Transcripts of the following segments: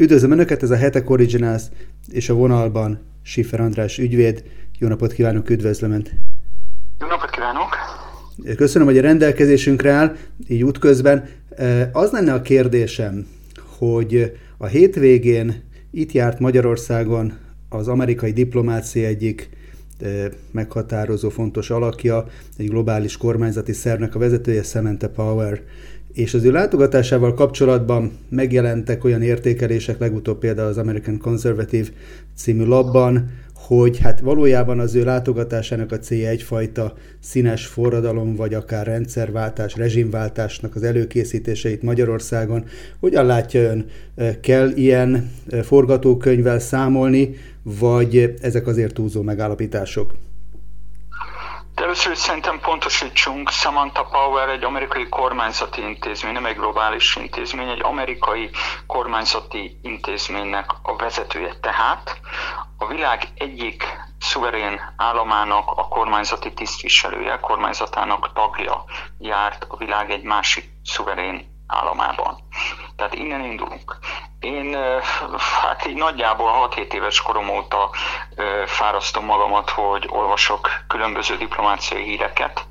Üdvözlöm Önöket, ez a Hetek Originals, és a vonalban Schiffer András ügyvéd. Jó napot kívánok, üdvözlöm Önt! Jó napot kívánok! Köszönöm, hogy a rendelkezésünkre áll, így útközben. Az lenne a kérdésem, hogy a hétvégén itt járt Magyarországon az amerikai diplomácia egyik meghatározó fontos alakja, egy globális kormányzati szervnek a vezetője, Samantha Power. És az ő látogatásával kapcsolatban megjelentek olyan értékelések, legutóbb például az American Conservative című labban, hogy hát valójában az ő látogatásának a célja egyfajta színes forradalom, vagy akár rendszerváltás, rezsimváltásnak az előkészítéseit Magyarországon. Hogyan látja Ön, kell ilyen forgatókönyvvel számolni, vagy ezek azért túlzó megállapítások? Először szerintem pontosítsunk, Samantha Power egy amerikai kormányzati intézmény, nem egy globális intézmény, egy amerikai kormányzati intézménynek a vezetője. Tehát a világ egyik szuverén államának a kormányzati tisztviselője, kormányzatának tagja járt a világ egy másik szuverén államában. Tehát innen indulunk. Én hát így nagyjából 6-7 éves korom óta fárasztom magamat, hogy olvasok különböző diplomáciai híreket,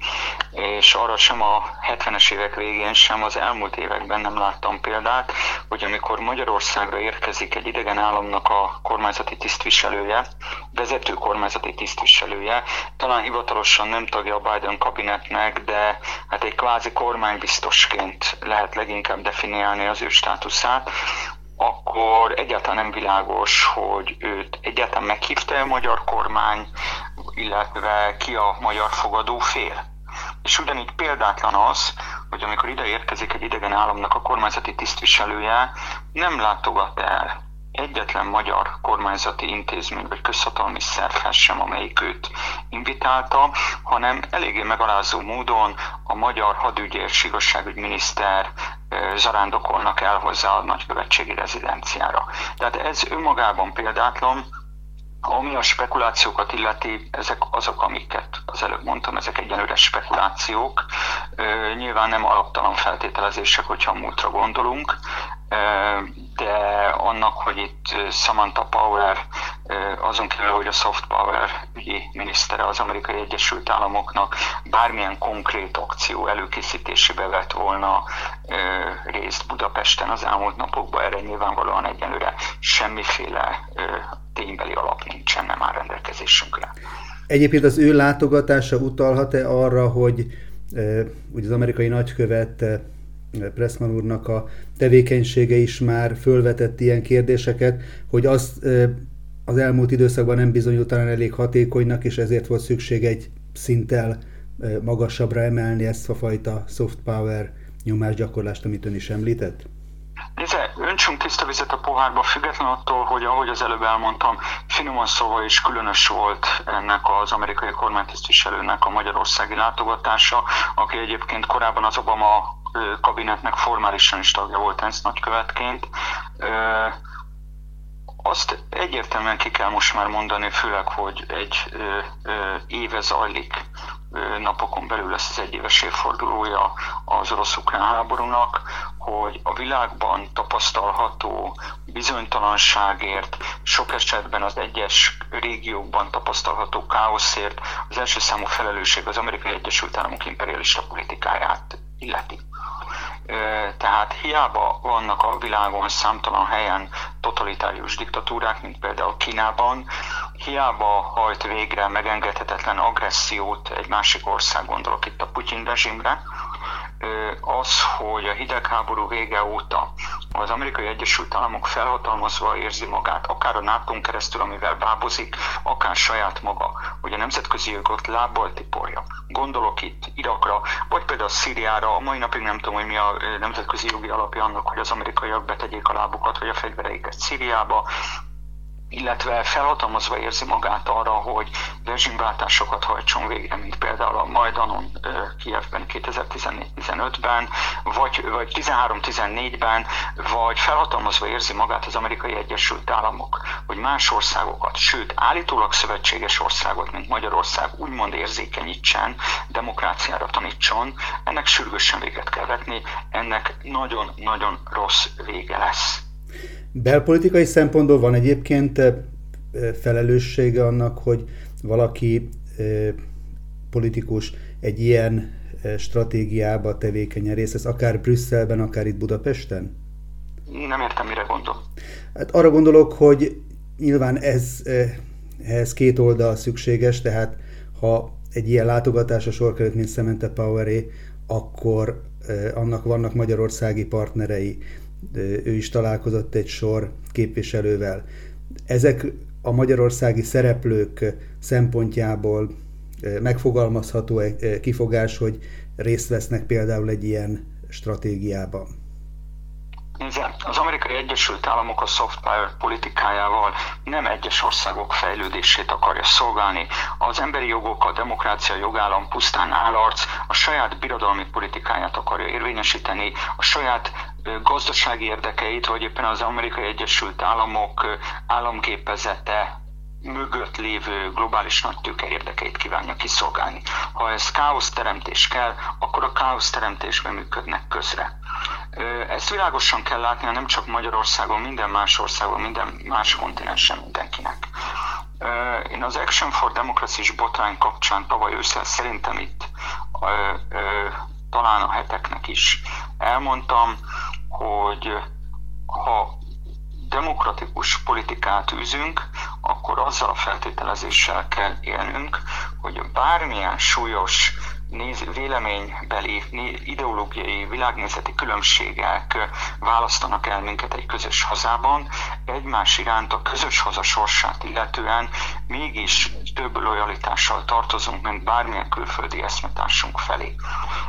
és arra sem a 70-es évek végén, sem az elmúlt években nem láttam példát, hogy amikor Magyarországra érkezik egy idegen államnak a kormányzati tisztviselője, vezető kormányzati tisztviselője, talán hivatalosan nem tagja a Biden kabinetnek, de hát egy kvázi kormánybiztosként lehet leginkább definiálni az ő státuszát, akkor egyáltalán nem világos, hogy őt egyáltalán meghívta a magyar kormány, illetve ki a magyar fogadó fél. És ugyanígy példátlan az, hogy amikor ide érkezik egy idegen államnak a kormányzati tisztviselője, nem látogat el egyetlen magyar kormányzati intézmény vagy közhatalmi szervhez sem, amelyik őt invitálta, hanem eléggé megalázó módon a magyar hadügyér, igazságügyminiszter zarándokolnak el hozzá a nagykövetségi rezidenciára. Tehát ez önmagában példátlan. Ami a spekulációkat illeti, ezek azok, amiket az előbb mondtam, ezek egyenlőre spekulációk. Nyilván nem alaptalan feltételezések, hogyha a múltra gondolunk, de annak, hogy itt Samantha Power, azon kívül, hogy a soft power ügyi minisztere az Amerikai Egyesült Államoknak bármilyen konkrét akció előkészítésébe vett volna részt Budapesten az elmúlt napokban, erre nyilvánvalóan egyenlőre semmiféle ténybeli alap nincsen, nem áll rendelkezésünkre. Egyébként az ő látogatása utalhat-e arra, hogy az amerikai nagykövet Pressman úrnak a tevékenysége is már fölvetett ilyen kérdéseket, hogy azt az elmúlt időszakban nem bizonyult talán elég hatékonynak, és ezért volt szükség egy szinttel magasabbra emelni ezt a fajta soft power nyomásgyakorlást, amit Ön is említett? Nézze, öntsünk tiszta vizet a pohárba, független attól, hogy ahogy az előbb elmondtam, finoman szóval is különös volt ennek az amerikai kormánytisztviselőnek a magyarországi látogatása, aki egyébként korábban az Obama kabinetnek formálisan is tagja volt ENSZ nagykövetként. Azt egyértelműen ki kell most már mondani, főleg, hogy egy éve zajlik napokon belül lesz az egyéves évfordulója az orosz-ukrán háborúnak, hogy a világban tapasztalható bizonytalanságért, sok esetben az egyes régiókban tapasztalható káoszért az első számú felelősség az Amerikai Egyesült Államok imperialista politikáját illeti. Tehát hiába vannak a világon számtalan helyen totalitárius diktatúrák, mint például Kínában, hiába hajt végre megengedhetetlen agressziót egy másik ország, gondolok itt a Putin rezsimre, az, hogy a hidegháború vége óta az Amerikai Egyesült Államok felhatalmazva érzi magát, akár a NATO-n keresztül, amivel bábozik, akár saját maga, hogy a nemzetközi jogot lábbal tiporja. Gondolok itt Irakra, vagy például Szíriára, a mai napig nem tudom, hogy mi a nemzetközi jogi alapja annak, hogy az amerikaiak betegyék a lábukat, vagy a fegyvereiket Szíriába, illetve felhatalmazva érzi magát arra, hogy rezsimváltásokat hajtson végre, mint például a Majdanon Kijevben 2014-15-ben, vagy 13-14-ben, vagy felhatalmazva érzi magát az Amerikai Egyesült Államok, hogy más országokat, sőt állítólag szövetséges országot, mint Magyarország úgymond érzékenyítsen, demokráciára tanítson, ennek sürgősen véget kell vetni, ennek nagyon-nagyon rossz vége lesz. Belpolitikai szempontból van egyébként felelőssége annak, hogy valaki politikus egy ilyen stratégiába tevékenyen részt vesz, akár Brüsszelben, akár itt Budapesten? Én nem értem, mire gondol. Hát arra gondolok, hogy nyilván ehhez két oldal szükséges, tehát ha egy ilyen látogatásra sor került, mint Samantha Poweré, akkor annak vannak magyarországi partnerei. Ő is találkozott egy sor képviselővel. Ezek a magyarországi szereplők szempontjából megfogalmazható kifogás, hogy részt vesznek például egy ilyen stratégiában? Nézze, az Amerikai Egyesült Államok a soft power politikájával nem egyes országok fejlődését akarja szolgálni. Az emberi jogok, a demokrácia, a jogállam pusztán állarc, a saját birodalmi politikáját akarja érvényesíteni, a saját gazdasági érdekeit, vagy éppen az Amerikai Egyesült Államok államképezete mögött lévő globális nagytőke érdekeit kívánja kiszolgálni. Ha ez káoszteremtés kell, akkor a káoszteremtésben működnek közre. Ezt világosan kell látnia nem csak Magyarországon, minden más országon, minden más kontinensen mindenkinek. Én az Action for Democracy botrány kapcsán tavaly ősszel szerintem itt talán a Heteknek is elmondtam, hogy ha demokratikus politikát űzünk, akkor azzal a feltételezéssel kell élnünk, hogy bármilyen súlyos véleménybeli, ideológiai, világnézeti különbségek választanak el minket egy közös hazában, egymás iránt a közös haza sorsát illetően mégis több lojalitással tartozunk, mint bármilyen külföldi eszmetársunk felé.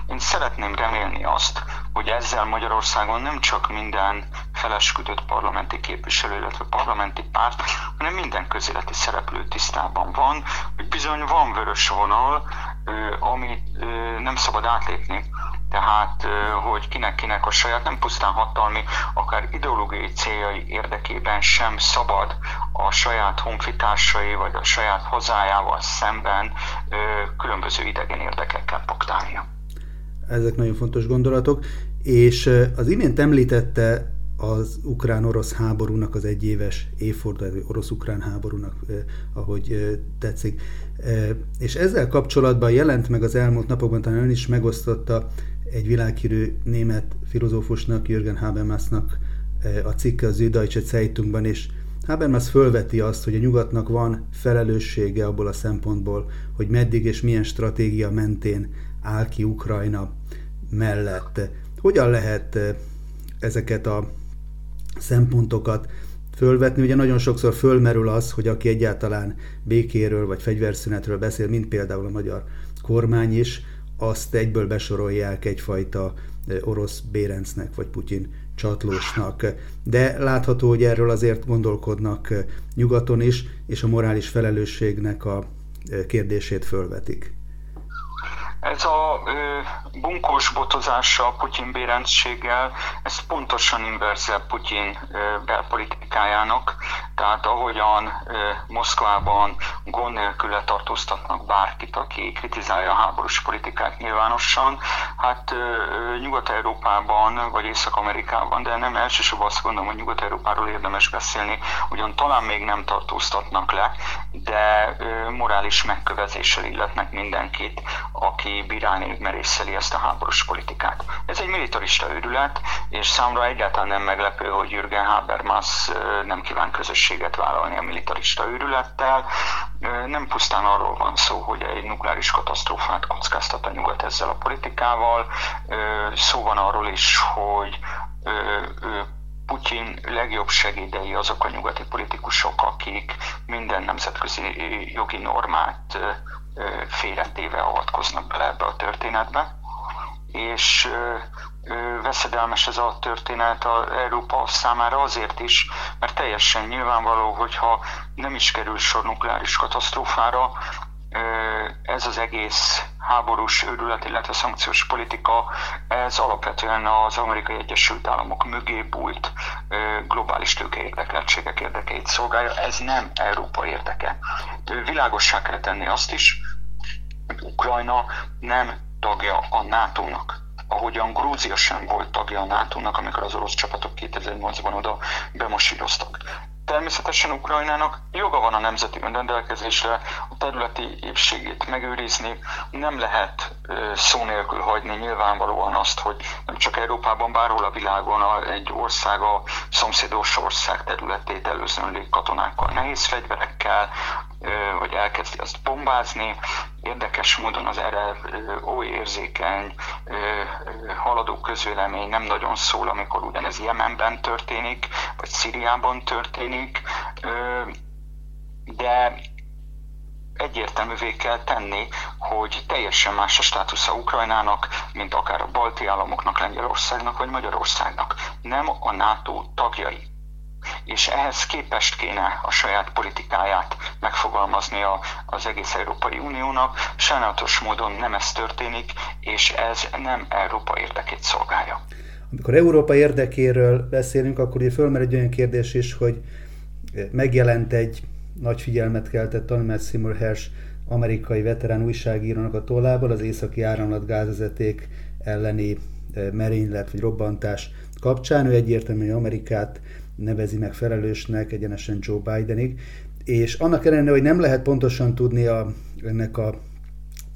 Én szeretném remélni azt, hogy ezzel Magyarországon nem csak minden felesküdött parlamenti képviselő, illetve parlamenti párt, hanem minden közéleti szereplő tisztában van, hogy bizony van vörös vonal, amit nem szabad átlépni. Tehát, hogy kinek a saját, nem pusztán hatalmi, akár ideológiai céljai érdekében sem szabad a saját honfitársai vagy a saját hazájával szemben különböző idegen érdekekkel paktálnia. Ezek nagyon fontos gondolatok, és az imént említette az ukrán-orosz háborúnak az egyéves évfordulója, orosz-ukrán háborúnak, ahogy tetszik. És ezzel kapcsolatban jelent meg az elmúlt napokban, talán ön is megosztotta egy világhírű német filozófusnak, Jürgen Habermasnak a cikke a Süddeutsche Zeitungban, és Habermas fölveti azt, hogy a nyugatnak van felelőssége abból a szempontból, hogy meddig és milyen stratégia mentén áll ki Ukrajna mellett. Hogyan lehet ezeket a szempontokat fölvetni? Ugye nagyon sokszor fölmerül az, hogy aki egyáltalán békéről vagy fegyverszünetről beszél, mint például a magyar kormány is, azt egyből besorolják egyfajta orosz bérencnek vagy Putyin csatlósnak. De látható, hogy erről azért gondolkodnak nyugaton is, és a morális felelősségnek a kérdését fölvetik. Ez a bunkós botozása a Putyin bérencséggel, ez pontosan inverze Putyin belpolitikájának, tehát ahogyan Moszkvában gond nélkül letartóztatnak bárkit, aki kritizálja a háborús politikát nyilvánosan, hát Nyugat-Európában vagy Észak-Amerikában, de nem elsősorban azt gondolom, hogy Nyugat-Európáról érdemes beszélni, ugyan talán még nem tartóztatnak le, de morális megkövezéssel illetnek mindenkit, aki bírálni merészeli ezt a háborús politikát. Ez egy militarista őrület, és számra egyáltalán nem meglepő, hogy Jürgen Habermas nem kíván közösséget vállalni a militarista őrülettel. Nem pusztán arról van szó, hogy egy nukleáris katasztrófát kockáztat a nyugat ezzel a politikával. Szó van arról is, hogy Putyin legjobb segédei azok a nyugati politikusok, akik minden nemzetközi jogi normát félretéve avatkoznak bele ebbe a történetbe, és veszedelmes ez a történet a Európa számára azért is, mert teljesen nyilvánvaló, hogyha nem is kerül sor nukleáris katasztrófára, ez az egész háborús őrület, illetve szankciós politika, ez alapvetően az Amerikai Egyesült Államok mögé bújt globális tőkeérdekeltségek érdekeit szolgálja, ez nem Európa érdeke. Világossá kell tenni azt is, hogy Ukrajna nem tagja a NATO-nak. ahogyan Grúzia sem volt tagja a NATO-nak, amikor az orosz csapatok 2008-ban oda bemasíroztak. Természetesen Ukrajnának joga van a nemzeti önrendelkezésre, a területi épségét megőrizni, nem lehet szó nélkül hagyni nyilvánvalóan azt, hogy nem csak Európában, bárhol a világon egy ország a szomszédos ország területét előzönlik katonákkal, nehéz fegyverekkel, vagy elkezdi azt bombázni. Érdekes módon az erre oly érzékeny haladó közvélemény nem nagyon szól, amikor ugyanez Jemenben történik, vagy Szíriában történik, de egyértelművé kell tenni, hogy teljesen más a státusza Ukrajnának, mint akár a balti államoknak, Lengyelországnak vagy Magyarországnak. Nem a NATO tagjai. És ehhez képest kéne a saját politikáját megfogalmazni az egész Európai Uniónak. Sajnálatos módon nem ez történik, és ez nem Európa érdekét szolgálja. Amikor Európa érdekéről beszélünk, akkor így fölmer egy olyan kérdés is, hogy megjelent egy nagy figyelmet keltett tanulmány Seymour Hersh amerikai veterán újságírónak a tollából az északi áramlat gázvezeték elleni merénylet vagy robbantás kapcsán. Ő egyértelműen Amerikát nevezi meg felelősnek, egyenesen Joe Bidenig, és annak ellenére, hogy nem lehet pontosan tudni ennek az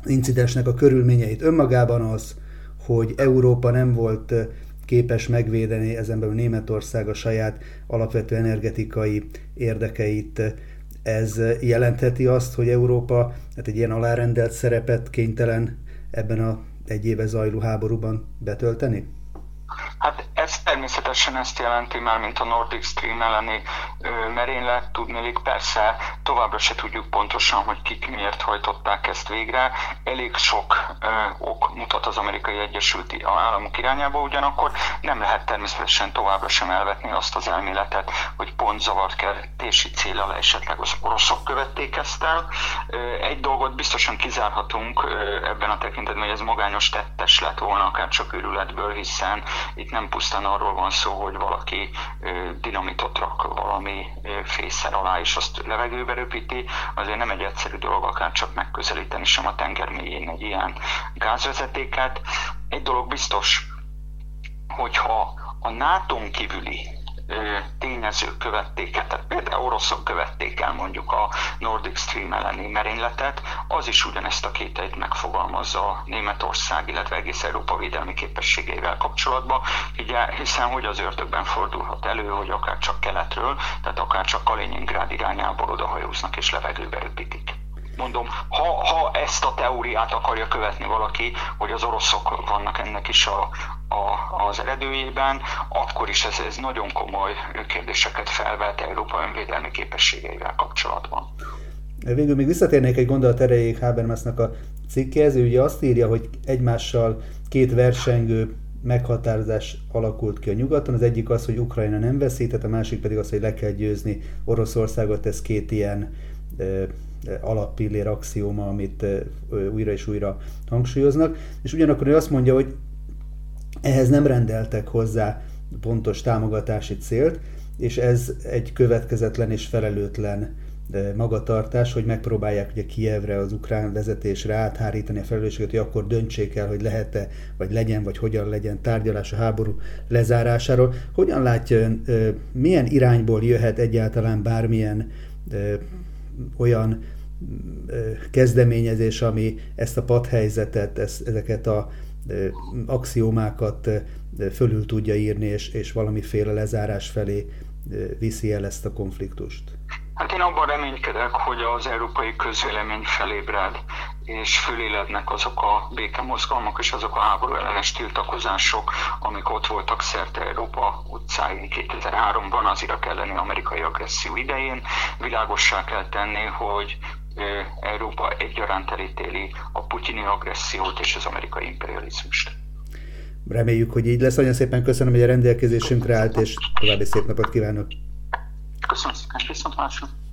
incidensnek a körülményeit. Önmagában az, hogy Európa nem volt képes megvédeni ezen belül Németország a saját alapvető energetikai érdekeit, ez jelentheti azt, hogy Európa egy ilyen alárendelt szerepet kénytelen ebben az egy éve zajló háborúban betölteni? Hát ez természetesen ezt jelenti már, mint a Nordic Stream elleni merénylet, tudnélik persze, továbbra se tudjuk pontosan, hogy kik miért hajtották ezt végre. Elég sok ok mutat az Amerikai Egyesült Államok irányába, ugyanakkor nem lehet természetesen továbbra sem elvetni azt az elméletet, hogy pont zavarkeltési céllal esetleg az oroszok követték ezt el. Egy dolgot biztosan kizárhatunk ebben a tekintetben, hogy ez magányos tettes lett volna, akár csak őrületből, hiszen itt nem pusztán arról van szó, hogy valaki dinamitot rak valami fészer alá, és azt levegőbe röpíti. Azért nem egy egyszerű dolog akár csak megközelíteni sem a tenger mélyén egy ilyen gázvezetéket. Egy dolog biztos, hogyha a NATO-n kívüli tényezők követték el, tehát például oroszok követték el mondjuk a Nordic Stream elleni merényletet, az is ugyanezt a kételyt megfogalmazza Németország, illetve egész Európa védelmi képességeivel kapcsolatban, hiszen hogy az ördögben fordulhat elő, hogy akár csak keletről, tehát akár csak Kaliningrad irányából odahajóznak és levegőbe röpítik. Mondom, ha ezt a teóriát akarja követni valaki, hogy az oroszok vannak ennek is az eredőjében, akkor is ez nagyon komoly kérdéseket felvet Európa önvédelmi képességeivel kapcsolatban. Végül még visszatérnék egy gondolat erejéig Habermasnak a cikkéhez. Ő ugye azt írja, hogy egymással két versengő meghatározás alakult ki a nyugaton. Az egyik az, hogy Ukrajna nem veszíthet, a másik pedig az, hogy le kell győzni Oroszországot. Ez két ilyen alappillér axióma, amit újra és újra hangsúlyoznak, és ugyanakkor ő azt mondja, hogy ehhez nem rendeltek hozzá pontos támogatási célt, és ez egy következetlen és felelőtlen magatartás, hogy megpróbálják ugye Kijevre, az ukrán vezetésre áthárítani a felelősséget, hogy akkor döntsék el, hogy lehet-e, vagy legyen, vagy hogyan legyen tárgyalás a háború lezárásáról. Hogyan látja ön, milyen irányból jöhet egyáltalán bármilyen olyan kezdeményezés, ami ezt a padhelyzetet, ezeket az axiómákat fölül tudja írni, és valamiféle lezárás felé viszi el ezt a konfliktust? Hát én abban reménykedek, hogy az európai közvélemény felébred, és fölélednek azok a békemozgalmak és azok a háború ellenes tiltakozások, amik ott voltak szerte Európa utcáin 2003-ban az Irak elleni amerikai agresszió idején. Világossá kell tenni, hogy Európa egyaránt elítéli a putyini agressziót és az amerikai imperializmust. Reméljük, hogy így lesz. Nagyon szépen köszönöm, hogy a rendelkezésünkre állt, és további szép napot kívánok! Köszönöm szépen, viszontlátásra!